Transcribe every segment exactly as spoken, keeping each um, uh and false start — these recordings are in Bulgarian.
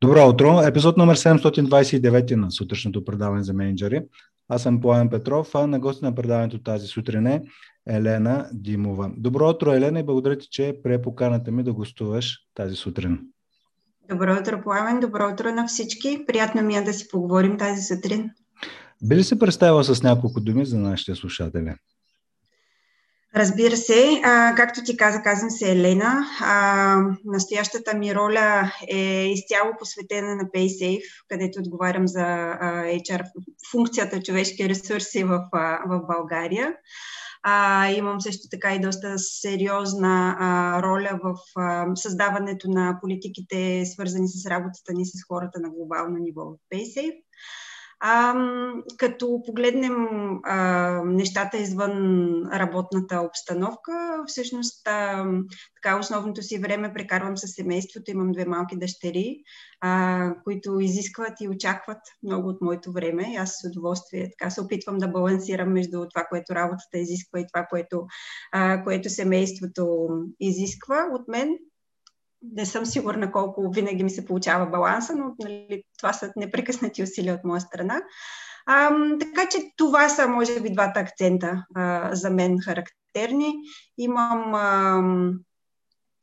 Добро утро! Епизод номер седемстотин двадесет и девет на сутрешното предаване за менеджери. Аз съм Пламен Петров, а на гости на предаването тази сутрин е Елена Димова. Добро утро, Елена, и благодаря ти, че прие поканата ми да гостуваш тази сутрин. Добро утро, Пламен! Добро утро на всички! Приятно ми е да си поговорим тази сутрин. Би ли се представила с няколко думи за нашите слушатели? Разбира се, а, както ти каза, казвам се Елена. А, настоящата ми роля е изцяло посветена на PaySafe, където отговарям за а, ейч ар функцията човешки ресурси в, а, в България. А, имам също така и доста сериозна а, роля в а, създаването на политиките, свързани с работата ни с хората на глобално ниво в PaySafe. А, като погледнем а, нещата извън работната обстановка, всъщност а, така основното си време прекарвам със семейството. Имам две малки дъщери, а, които изискват и очакват много от моето време. Аз с удоволствие така се опитвам да балансирам между това, което работата изисква и това, което, а, което семейството изисква от мен. Не съм сигурна колко винаги ми се получава баланса, но нали, това са непрекъснати усилия от моя страна. А, така че това са, може би, двата акцента а, за мен характерни. Имам а,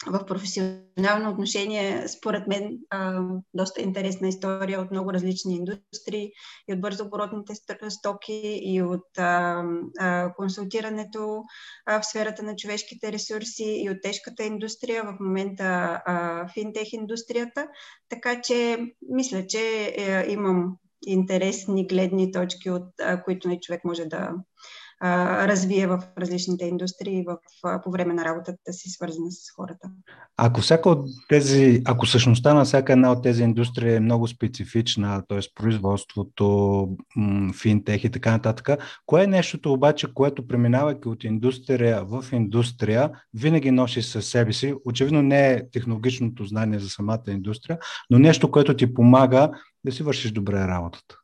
в професионално отношение, според мен, а, доста интересна история от много различни индустрии, и от бързооборотните стоки, и от а, а, консултирането а, в сферата на човешките ресурси, и от тежката индустрия, в момента а, финтех индустрията. Така че мисля, че е, имам интересни гледни точки, от а, които човек може да развие в различните индустрии в, по време на работата си, свързана с хората. Ако всяка от тези, ако същността на всяка една от тези индустрии е много специфична, т.е. производството, финтех и така нататък, кое е нещото обаче, което, преминавайки от индустрия в индустрия, винаги носи със себе си? Очевидно не е технологичното знание за самата индустрия, но нещо, което ти помага да си вършиш добре работата.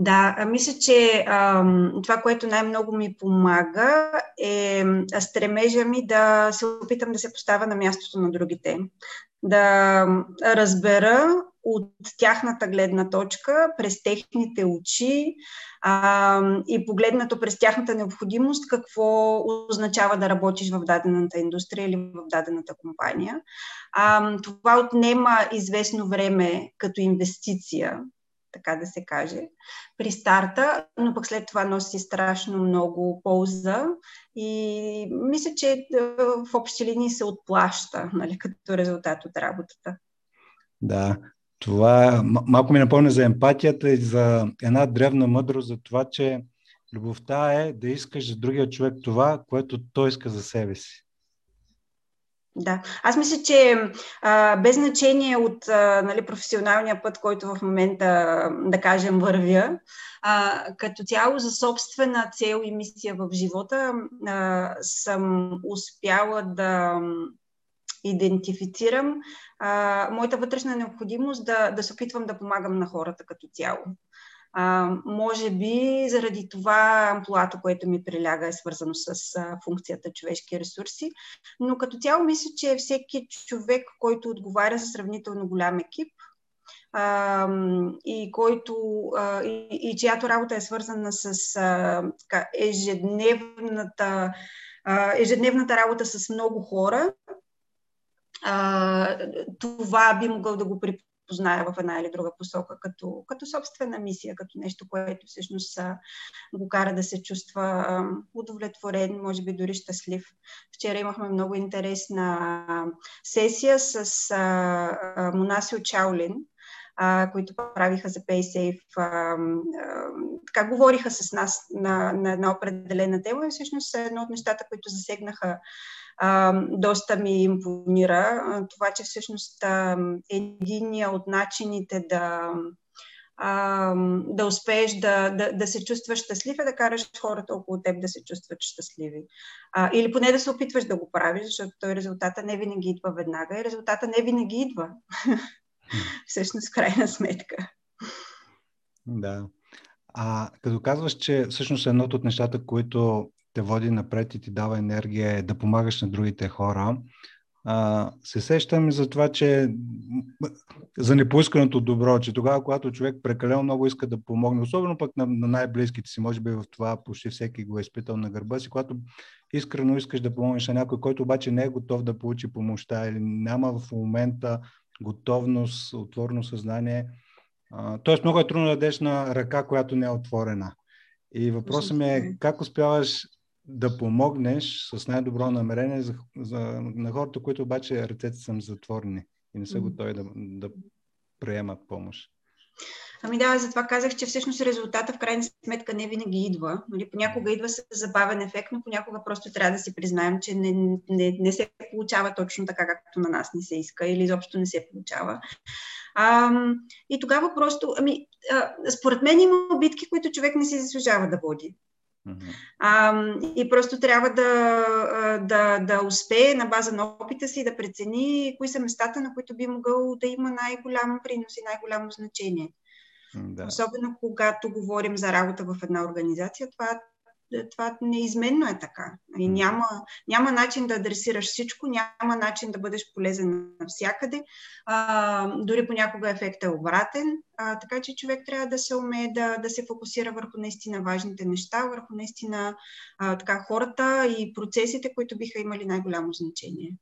Да, мисля, че а, това, което най-много ми помага, е стремежа ми да се опитам да се поставя на мястото на другите. Да разбера от тяхната гледна точка, през техните очи а, и погледнато през тяхната необходимост, какво означава да работиш в дадената индустрия или в дадената компания. А, това отнема известно време като инвестиция, така да се каже, при старта, но пък след това носи страшно много полза и мисля, че в общи линии се отплаща, нали, като резултат от работата. Да, това малко ми напомня за емпатията и за една древна мъдрост за това, че любовта е да искаш за другия човек това, което той иска за себе си. Да. Аз мисля, че а, без значение от а, нали, професионалния път, който в момента, да кажем, вървя, а, като цяло за собствена цел и мисия в живота а, съм успяла да идентифицирам а, моята вътрешна необходимост да, да се опитвам да помагам на хората като цяло. А, може би заради това амплуато, което ми приляга, е свързано с а, функцията човешки ресурси, но като цяло мисля, че всеки човек, който отговаря за сравнително голям екип а, и, който, а, и, и чиято работа е свързана с а, така, ежедневната, а, ежедневната работа с много хора, а, това би могъл да го припомня позная в една или друга посока, като, като собствена мисия, като нещо, което всъщност го кара да се чувства удовлетворен, може би дори щастлив. Вчера имахме много интересна сесия с Монасио Чаолин, а, които правиха за PaySafe. А, а, така говориха с нас на, на една определена тема и всъщност едно от нещата, които засегнаха, а, доста ми импонира. Това, че всъщност а, единия от начините да, а, да успееш да, да, да се чувстваш щастлив е да караш хората около теб да се чувстват щастливи. А, или поне да се опитваш да го правиш, защото той резултата не винаги идва веднага и резултата не винаги идва. Всъщност, крайна сметка. Да. А като казваш, че всъщност едното от нещата, които те води напред и ти дава енергия, е да помагаш на другите хора, а, се сещам и за това, че за непоисканото добро, че тогава, когато човек прекалено много иска да помогне, особено пък на, на най-близките си, може би в това почти всеки го е изпитал на гърба си, когато искрено искаш да помогнеш на някой, който обаче не е готов да получи помощта или няма в момента готовност, отворено съзнание. А, тоест много е трудно да дадеш на ръка, която не е отворена. И въпросът ми е как успяваш да помогнеш с най-добро намерение за, за, на хората, които обаче ръцете са им затворени и не са готови да, да приемат помощ. Ами да, затова казах, че всъщност резултата в крайна сметка не винаги идва. Нали? Понякога идва с забавен ефект, но понякога просто трябва да си признаем, че не, не, не се получава точно така, както на нас не се иска или изобщо не се получава. А, и тогава просто, ами, а, според мен има битки, които човек не си заслужава да води. Uh-huh. А, и просто трябва да, да, да успее на база на опита си да прецени кои са местата, на които би могъл да има най-голям принос и най-голямо значение. Да. Особено когато говорим за работа в една организация, това, това неизменно е така. И няма, няма начин да адресираш всичко, няма начин да бъдеш полезен навсякъде. А, дори понякога ефектът е обратен. А, така че човек трябва да се умее да, да се фокусира върху наистина важните неща, върху наистина а, така, хората и процесите, които биха имали най-голямо значение.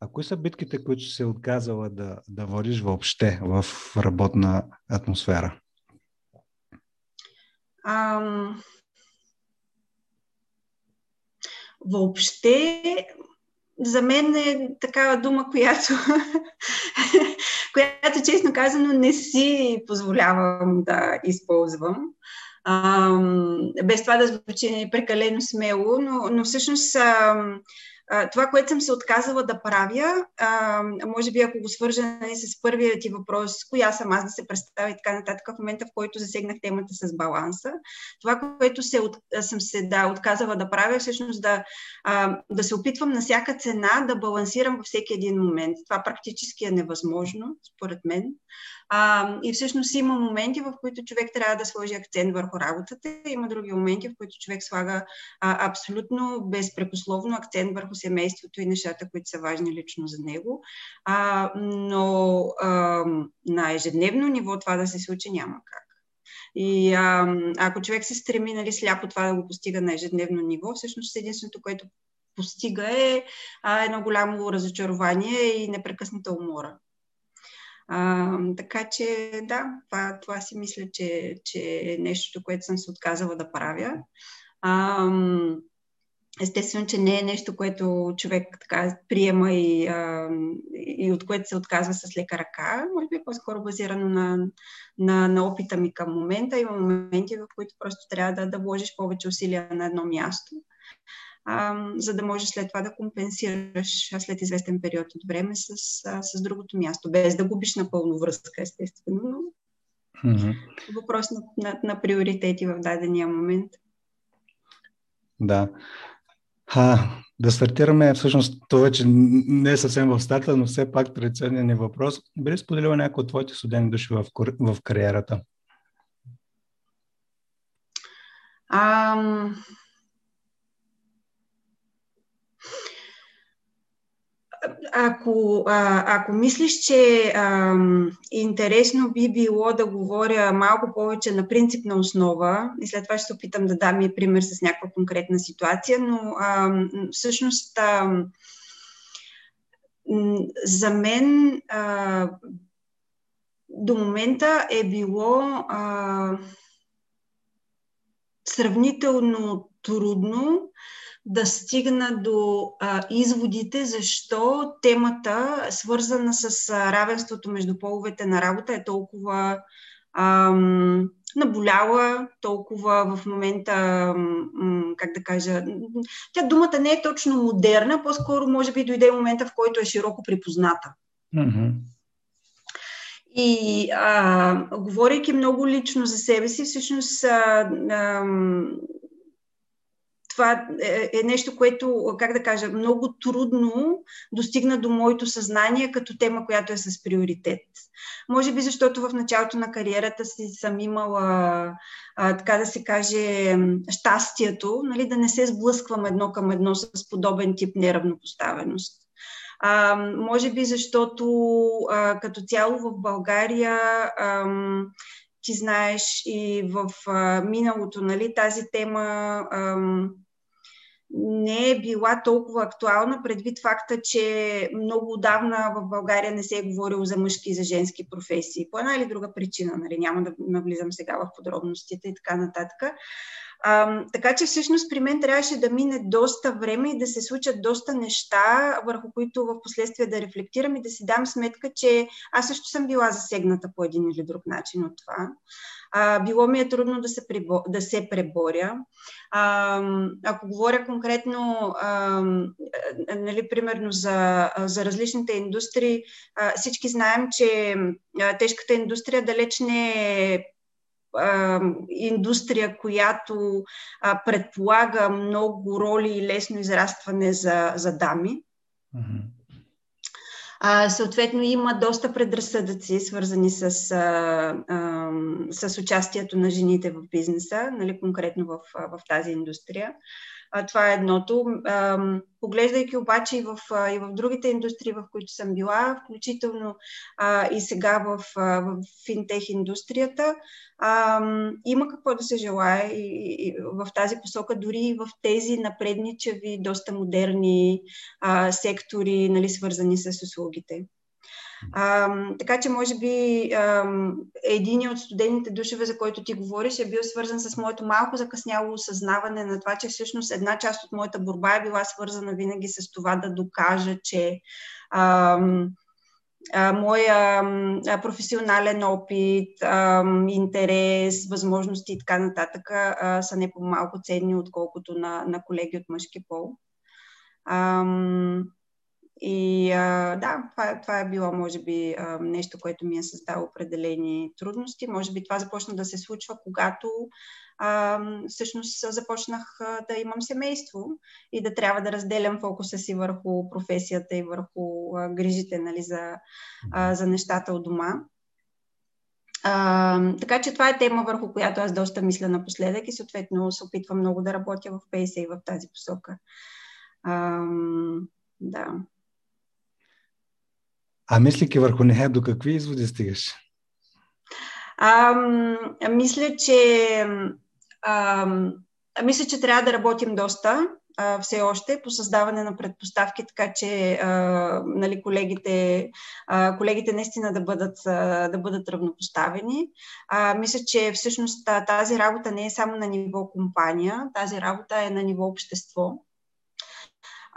А кои са битките, които се отказала да, да водиш въобще в работна атмосфера? Ам... Въобще, за мен е такава дума, която, която честно казано не си позволявам да използвам. Ам... Без това да звучи прекалено смело, но, но всъщност... Ам... Това, което съм се отказала да правя, а, може би ако го свържа с първия ти въпрос, коя съм аз да се представя и така нататък, в момента в който засегнах темата с баланса, това, което се, съм се да, отказала да правя, всъщност да, а, да се опитвам на всяка цена да балансирам във всеки един момент. Това практически е невъзможно, според мен. А, и всъщност има моменти, в които човек трябва да сложи акцент върху работата, има други моменти, в които човек слага а, абсолютно безпрекословно акцент върху семейството и нещата, които са важни лично за него, а, но а, на ежедневно ниво това да се случи няма как. И а, ако човек се стреми нали, сляпо това да го постига на ежедневно ниво, всъщност единственото, което постига е а, едно голямо разочарование и непрекъсната умора. А, така че да, това, това си мисля, че, че е нещото, което съм се отказала да правя. А, Естествено, че не е нещо, което човек така приема и, а, и от което се отказва с лека ръка. Може би по-скоро базирано на, на, на опита ми към момента. Има моменти, в които просто трябва да, да вложиш повече усилия на едно място, а, за да можеш след това да компенсираш след известен период от време с, с другото място, без да губиш напълно връзка, естествено. Но mm-hmm. въпрос на, на, на приоритети в дадения момент. Да. А, да стартираме, всъщност това вече не е съвсем в старта, но все пак традиционен е въпрос. Би ли споделила някои от твоите студени души в, в кариерата? Ам... Ако, а, ако мислиш, че а, интересно би било да говоря малко повече на принципна основа, и след това ще се опитам да дам и пример с някаква конкретна ситуация, но а, всъщност а, за мен а, до момента е било а, сравнително трудно да стигна до а, изводите, защо темата, свързана с а, равенството между половете на работа, е толкова ам, наболяла, толкова в момента, ам, как да кажа, тя думата не е точно модерна, по-скоро може би дойде момента, в който е широко припозната. Mm-hmm. И а, говорейки много лично за себе си, всъщност... А, ам, Това е нещо, което, как да кажа, много трудно достигна до моето съзнание като тема, която е с приоритет. Може би защото в началото на кариерата си съм имала, а, така да се каже, щастието, нали, да не се сблъсквам едно към едно с подобен тип неравнопоставеност. А, може би защото а, като цяло в България, а, ти знаеш, и в а, миналото, нали, тази тема а, не е била толкова актуална, предвид факта, че много отдавна в България не се е говорило за мъжки и за женски професии. По една или друга причина, нали, няма да навлизам сега в подробностите и така нататък. А, така че всъщност при мен трябваше да мине доста време и да се случат доста неща, върху които в последствие да рефлектирам и да си дам сметка, че аз също съм била засегната по един или друг начин от това. А, било ми е трудно да се, пребо... да се преборя. А, ако говоря конкретно, а, нали, примерно за, за различните индустрии, а, всички знаем, че а, тежката индустрия далеч не е индустрия, която а, предполага много роли и лесно израстване за, за дами. Mm-hmm. А, съответно, има доста предразсъдъци, свързани с, а, а, с участието на жените в бизнеса, нали, конкретно в, в тази индустрия. А, това е едното. А, поглеждайки обаче и в, и в другите индустрии, в които съм била, включително а, и сега в, в финтех индустрията, а, има какво да се желае и, и в тази посока, дори и в тези напредничави, доста модерни а, сектори, нали, свързани с услугите. А, така че, може би, един от студените душове, за който ти говориш, е бил свързан с моето малко закъсняло осъзнаване на това, че всъщност една част от моята борба е била свързана винаги с това да докажа, че а, а, моя а, професионален опит, а, интерес, възможности и така нататък а, са не по-малко ценни, отколкото на, на колеги от мъжки пол. А, И а, да, това, това е било, може би, а, нещо, което ми е създало определени трудности. Може би това започна да се случва, когато а, всъщност започнах а, да имам семейство и да трябва да разделям фокуса си върху професията и върху а, грижите, нали, за, а, за нещата от дома. А, така че това е тема, върху която аз доста мисля напоследък и съответно се опитвам много да работя в PaySafe и в тази посока. А, да. А мислики върху нея, до какви изводи стигаш? А, мисля, че, а, мисля, че трябва да работим доста а, все още по създаване на предпоставки, така че а, нали, колегите, а, колегите наистина да бъдат, а, да бъдат равнопоставени. А, мисля, че всъщност тази работа не е само на ниво компания, тази работа е на ниво общество.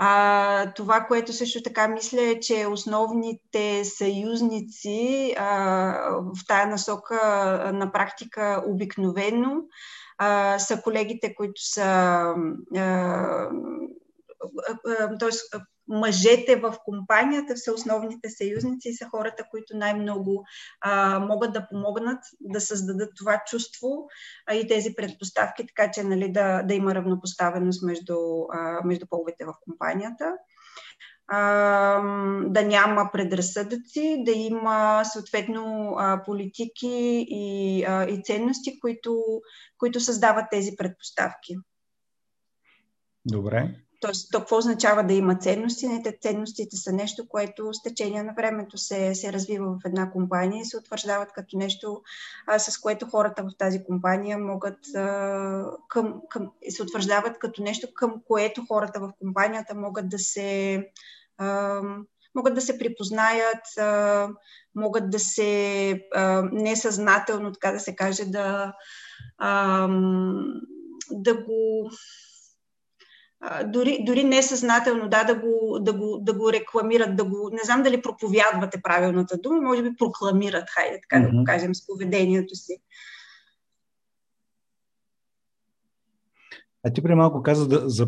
А, това, което също така мисля, е, че основните съюзници а, в тая насока а, на практика обикновено а, са колегите, които са а, а, а, тоест, мъжете в компанията са основните съюзници и са хората, които най-много а, могат да помогнат да създадат това чувство а, и тези предпоставки, така че, нали, да, да има равнопоставеност между, а, между половете в компанията. Да няма предразсъдъци, да има съответно политики и, и ценности, които, които създават тези предпоставки. Добре. Тоест, то какво означава да има ценности? Не, те ценностите са нещо, което с течение на времето се, се развива в една компания и се утвърждават като нещо, а, с което хората в тази компания могат а, към, към, се утвърждават като нещо, към което хората в компанията могат да се а, могат да се припознаят, а, могат да се а, несъзнателно, така да се каже, да а, да го Дори, дори несъзнателно, да, да, го, да, го, да го рекламират, да го, не знам дали проповядвате правилната дума, може би прокламират, хайде, така mm-hmm. да го кажем, с поведението си. А ти преди малко каза, да, за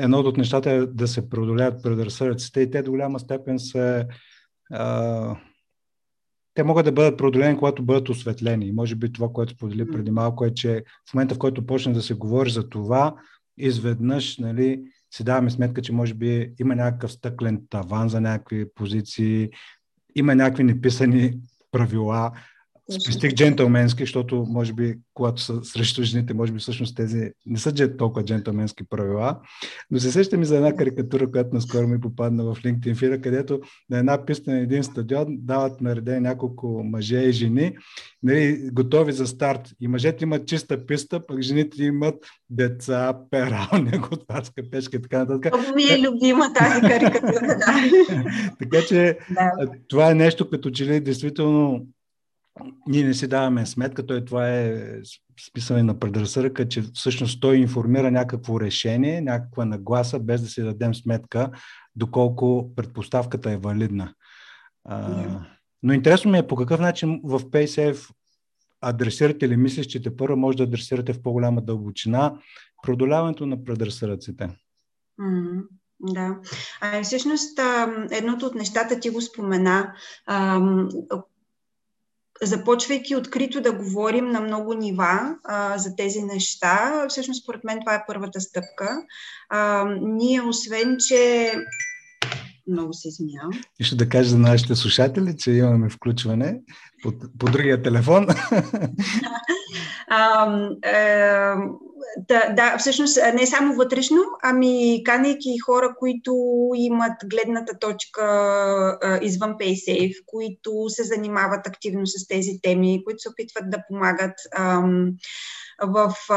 едно от нещата е да се преодоляват предразсъдъците и те до голяма степен са... А, те могат да бъдат преодолени, когато бъдат осветлени. Може би това, което сподели преди малко, е, че в момента, в който почне да се говори за това, изведнъж, нали, си даваме сметка, че може би има някакъв стъклен таван за някакви позиции, има някакви неписани правила, Спестих джентълменски, защото може би, когато са срещу жените, може би всъщност тези не са толкова джентълменски правила. Но се сещам и за една карикатура, която наскоро ми попадна в LinkedIn фира, където на една писта на един стадион дават наредени няколко мъже и жени, нали, готови за старт. И мъжете имат чиста писта, пък жените имат деца, пералня, готварска печка и така нататък. Много ми е любима тази карикатура, да. Така че да. Това е нещо, като че ли действително ние не си даваме сметка, той това е списане на предразсъдъка, че всъщност той информира някакво решение, някаква нагласа, без да си дадем сметка доколко предпоставката е валидна. Yeah. Но интересно ми е по какъв начин в PaySafe адресирате или мислиш, че те първо може да адресирате в по-голяма дълбочина преодоляването на предразсъдъците? Mm-hmm. Да. А, всъщност, едното от нещата ти го спомена, а, започвайки открито да говорим на много нива а, за тези неща, всъщност според мен това е първата стъпка. А, ние освен, че... Много се извинявам. И ще да кажа за нашите слушатели, че имаме включване по, по другия телефон. А, е, да, да, всъщност не само вътрешно, ами канейки хора, които имат гледната точка е, извън PaySafe, които се занимават активно с тези теми, които се опитват да помагат е, в е,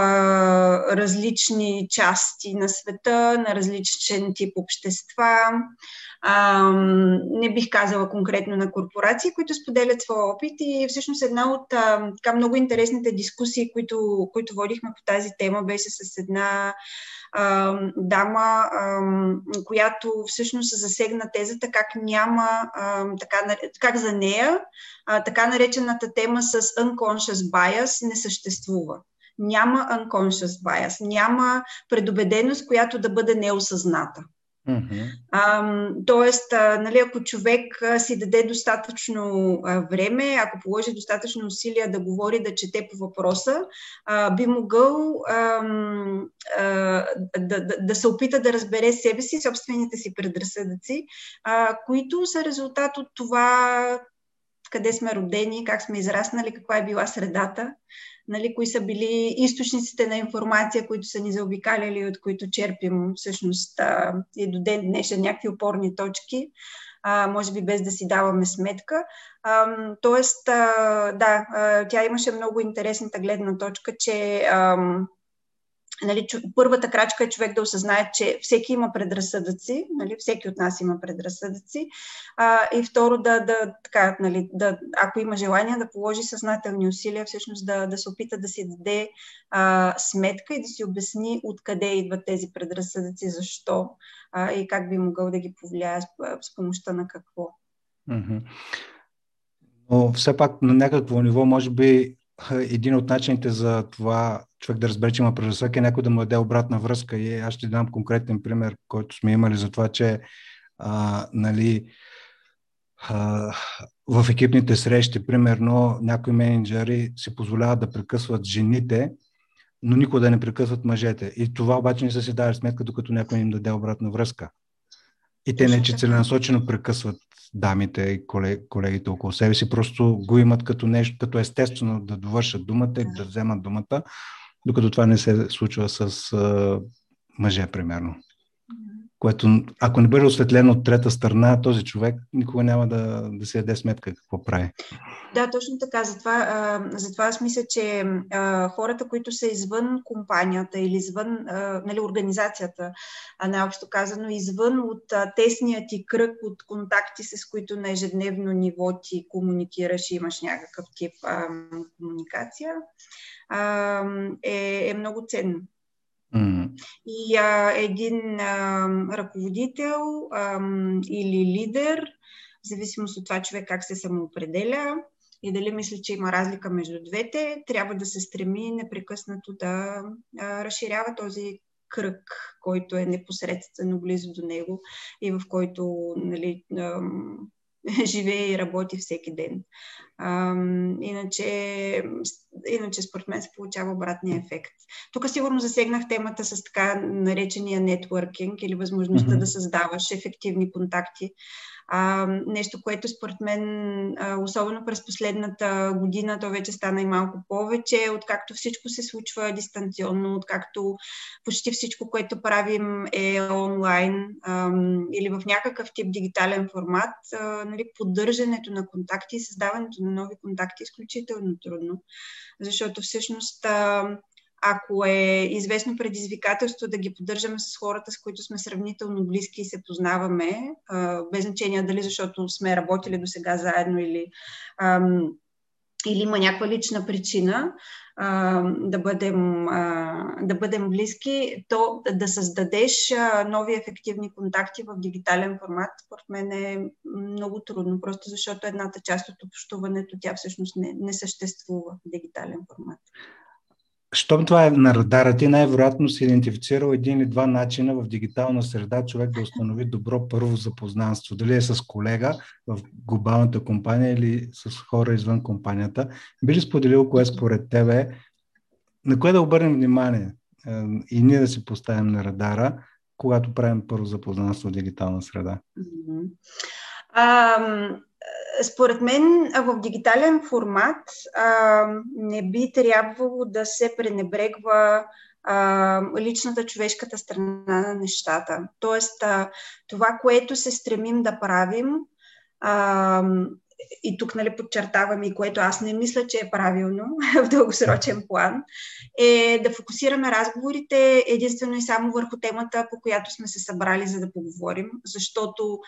различни части на света, на различен тип общества. Ам, не бих казала конкретно на корпорации, които споделят своя опит и всъщност една от а, така, много интересните дискусии, които, които водихме по тази тема, беше с една ам, дама, ам, която всъщност засегна тезата как няма, ам, така, как за нея а, така наречената тема с unconscious bias не съществува. Няма unconscious bias, няма предубеденост, която да бъде неосъзната. Mm-hmm. А, тоест, а, нали, ако човек а, си даде достатъчно а, време, ако положи достатъчно усилия да говори, да чете по въпроса, а, би могъл а, а, да, да, да се опита да разбере себе си, собствените си предразсъдъци, а, които са резултат от това къде сме родени, как сме израснали, каква е била средата, нали, кои са били източниците на информация, които са ни заобикаляли, от които черпим всъщност а, и до ден днешен някакви опорни точки, а, може би без да си даваме сметка. А, тоест, а, да, а, тя имаше много интересната гледна точка, че а, нали, първата крачка е човек да осъзнае, че всеки има предразсъдъци, нали, всеки от нас има предразсъдъци, а, и второ, да, да, така, нали, да, ако има желание, да положи съзнателни усилия, всъщност да, да се опита да си даде а, сметка и да си обясни откъде идват тези предразсъдъци, защо а, и как би могъл да ги повлияе с, с помощта на какво. Mm-hmm. Но все пак на някакво ниво, може би, един от начините за това човек да разбере, че има предразсъдък, е някой да му даде обратна връзка. И аз ще дам конкретен пример, който сме имали за това, че а, нали, а, в екипните срещи, примерно, някои менеджери си позволяват да прекъсват жените, но никога да не прекъсват мъжете. И това обаче не са си дали сметка, докато някой им даде обратна връзка. И те не, че целенасочено прекъсват дамите и колегите около себе си, просто го имат като нещо, като естествено да довършат думата и да вземат думата, докато това не се случва с а, мъже, примерно. Което, ако не бъде осветлено от трета страна, този човек никога няма да, да си даде сметка какво прави. Да, точно така. Затова, а, затова аз мисля, че а, хората, които са извън компанията или извън а, нали, организацията, а най-общо казано, извън от а, тесния ти кръг от контакти, с които на ежедневно ниво ти комуникираш и имаш някакъв тип а, комуникация, а, е, е много ценно. Mm-hmm. И а, един а, ръководител а, или лидер, в зависимост от това човек как се самоопределя и дали мисли, че има разлика между двете, трябва да се стреми непрекъснато да а, разширява този кръг, който е непосредствено близо до него и в който, нали, а, живее и работи всеки ден. А, иначе, иначе според мен се получава обратния ефект. Тук сигурно засегнах темата с така наречения нетворкинг или възможността mm-hmm. да създаваш ефективни контакти А, нещо, което според мен, а, особено през последната година, то вече стана и малко повече, откакто всичко се случва дистанционно, откакто почти всичко, което правим е онлайн а, или в някакъв тип дигитален формат, а, нали, поддържането на контакти и създаването на нови контакти е изключително трудно, защото всъщност... А, Ако е известно предизвикателство да ги поддържаме с хората, с които сме сравнително близки и се познаваме, без значение дали защото сме работили до сега заедно или, или има някаква лична причина да бъдем, да бъдем близки, то да създадеш нови ефективни контакти в дигитален формат, според мен е много трудно, просто защото едната част от общуването, тя всъщност не, не съществува в дигитален формат. Щом това е на радара, ти най-вероятно си идентифицирал един или два начина в дигитална среда човек да установи добро първо запознанство. Дали е с колега в глобалната компания или с хора извън компанията. Би ли споделил кое според тебе, на кое да обърнем внимание и ние да си поставим на радара, когато правим първо запознанство в дигитална среда? Mm-hmm. Um... Според мен в дигитален формат а, не би трябвало да се пренебрегва а, личната, човешката страна на нещата. Тоест, а, това, което се стремим да правим, а, и тук, нали, подчертавам и което аз не мисля, че е правилно в дългосрочен план, е да фокусираме разговорите единствено и само върху темата, по която сме се събрали, за да поговорим, защото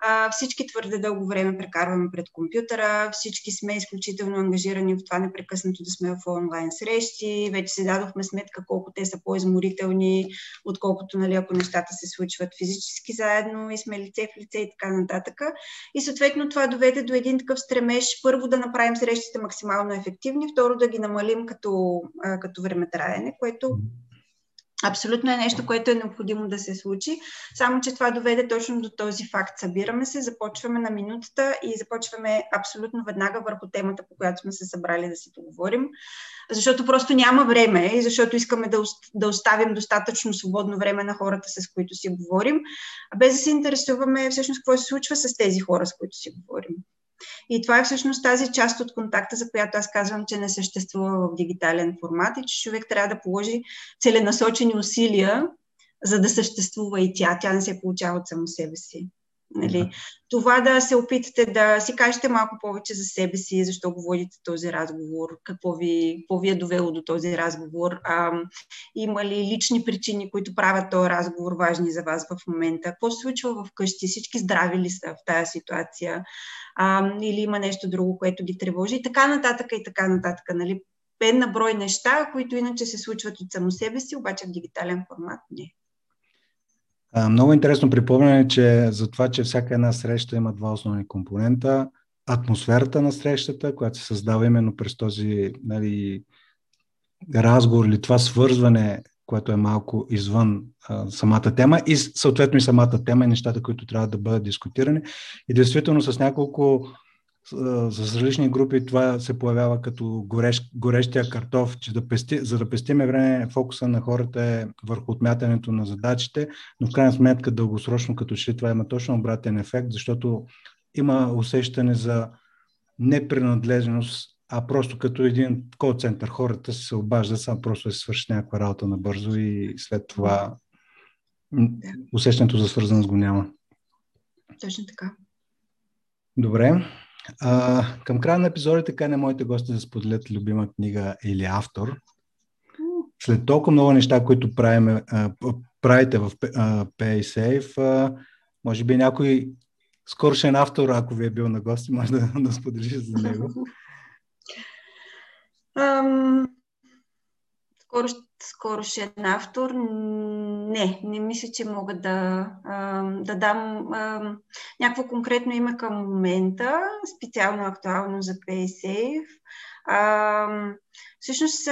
а, всички твърде дълго време прекарваме пред компютъра, всички сме изключително ангажирани в това непрекъснато да сме в онлайн срещи, вече си дадохме сметка колко те са по-изморителни, отколкото, нали, ако нещата се случват физически заедно и сме лице в лице и така нататък. И съответно това доведе до един такъв стремеж, първо да направим срещите максимално ефективни, второ да ги намалим като, а, като времетраене, което абсолютно е нещо, което е необходимо да се случи. Само че това доведе точно до този факт. Събираме се, започваме на минутата и започваме абсолютно веднага върху темата, по която сме се събрали да си поговорим. Защото просто няма време и защото искаме да, да оставим достатъчно свободно време на хората, с които си говорим, без да се интересуваме всъщност какво се случва с тези хора, с които си говорим. И това е всъщност тази част от контакта, за която аз казвам, че не съществува в дигитален формат и че човек трябва да положи целенасочени усилия, за да съществува и тя. Тя не се получава от само себе си. Нали? Да. Това да се опитате да си кажете малко повече за себе си, защо го водите този разговор, какво ви, какво ви е довело до този разговор, а, има ли лични причини, които правят този разговор важни за вас в момента, какво се случва вкъщи, всички здрави ли са в тази ситуация, а, или има нещо друго, което ги тревожи и така нататък и така нататък. Нали? Пет на брой неща, които иначе се случват от само себе си, обаче в дигитален формат не. Много интересно припомняне, че за това, че всяка една среща има два основни компонента. Атмосферата на срещата, която се създава именно през този, нали, разговор или това свързване, което е малко извън а, самата тема и съответно и самата тема и нещата, които трябва да бъдат дискутирани. И действително с няколко с различни групи това се появява като горещ, горещия картоф, че да пести, за да пестиме време, фокуса на хората е върху отмятането на задачите, но в крайна сметка дългосрочно като ще това има точно обратен ефект, защото има усещане за непринадлежност, а просто като един кол-център хората се обаждат, само просто да се свърши някаква работа набързо и след това усещането за свързаност го няма. Точно така. Добре. А, към края на епизода така не моите гости да споделят любима книга или автор. След толкова много неща, които правим, а, правите в а, PaySafe, а, може би някой скорошен автор, ако ви е бил на гости, може да, да споделиш за него. Um, скоро, скорошен автор... Не, не мисля, че мога да, да дам някакво конкретно име към момента, специално актуално за PaySafe. Всъщност,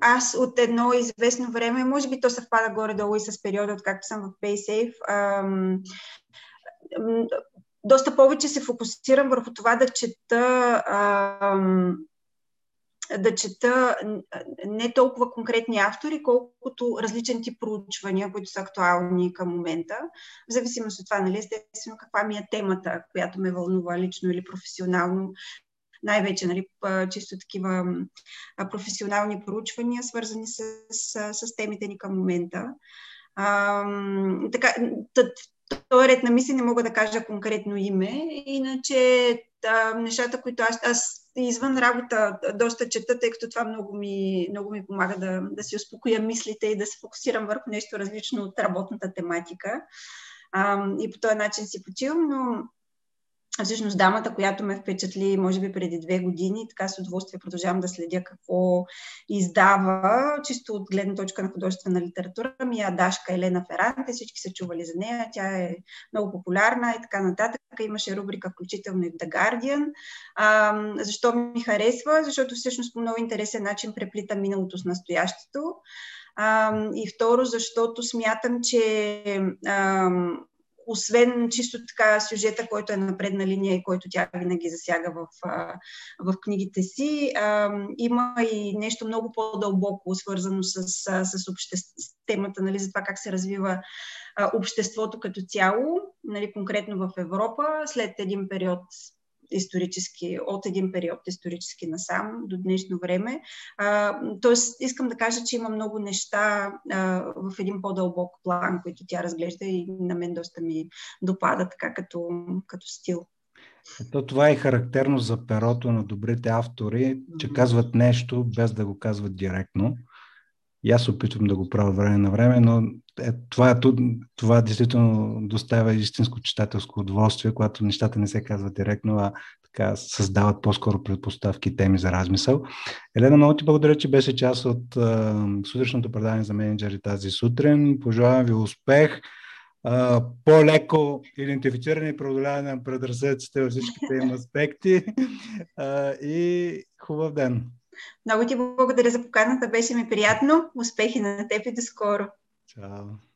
аз от едно известно време, може би то съвпада горе-долу и с периода, откакто съм в PaySafe, доста повече се фокусирам върху това да чета... да чета не толкова конкретни автори, колкото различен тип проучвания, които са актуални към момента. В зависимост от това, нали, естествено, каква ми е темата, която ме вълнува лично или професионално. Най-вече, нали, чисто такива професионални проучвания, свързани с, с, с темите ни към момента. А, така, този ред на мисли не мога да кажа конкретно име, иначе а, нещата, които аз, аз извън работа доста чета, тъй като това много ми, много ми помага да, да си успокоя мислите и да се фокусирам върху нещо различно от работната тематика. А, и по този начин си почивам, но всъщност дамата, която ме впечатли, може би преди две години, така с удоволствие продължавам да следя какво издава, чисто от гледна точка на художествена литература, ми е Адашка Елена Ферранте, всички са чували за нея, тя е много популярна и така нататък. Имаше рубрика включително и в The Guardian. А, защо ми харесва? Защото всъщност по много интересен начин преплита миналото с настоящето. А, и второ, защото смятам, че а, освен чисто така сюжета, който е на предна линия и който тя винаги засяга в, в книгите си, а, има и нещо много по-дълбоко свързано с, с, обще... с темата, нали, за това как се развива а, обществото като цяло, нали, конкретно в Европа, след един период исторически, от един период исторически насам до днешно време. А, тоест, искам да кажа, че има много неща а, в един по-дълбок план, които тя разглежда и на мен доста ми допада така като, като стил. Ето, това е характерно за перото на добрите автори, че казват нещо без да го казват директно. И аз опитвам да го правя време на време, но е, това, това действително доставя истинско читателско удоволствие, когато нещата не се казват директно, а така създават по-скоро предпоставки, теми за размисъл. Елена, много ти благодаря, че беше част от е, сутрешното предаване за мениджъри тази сутрин. Пожелавам ви успех, е, по-леко идентифициране и преодоляване на предразсъдъците във всичките им аспекти е, и хубав ден! Много ти благодаря за поканата, беше ми приятно. Успехи на теб и до скоро. Чао.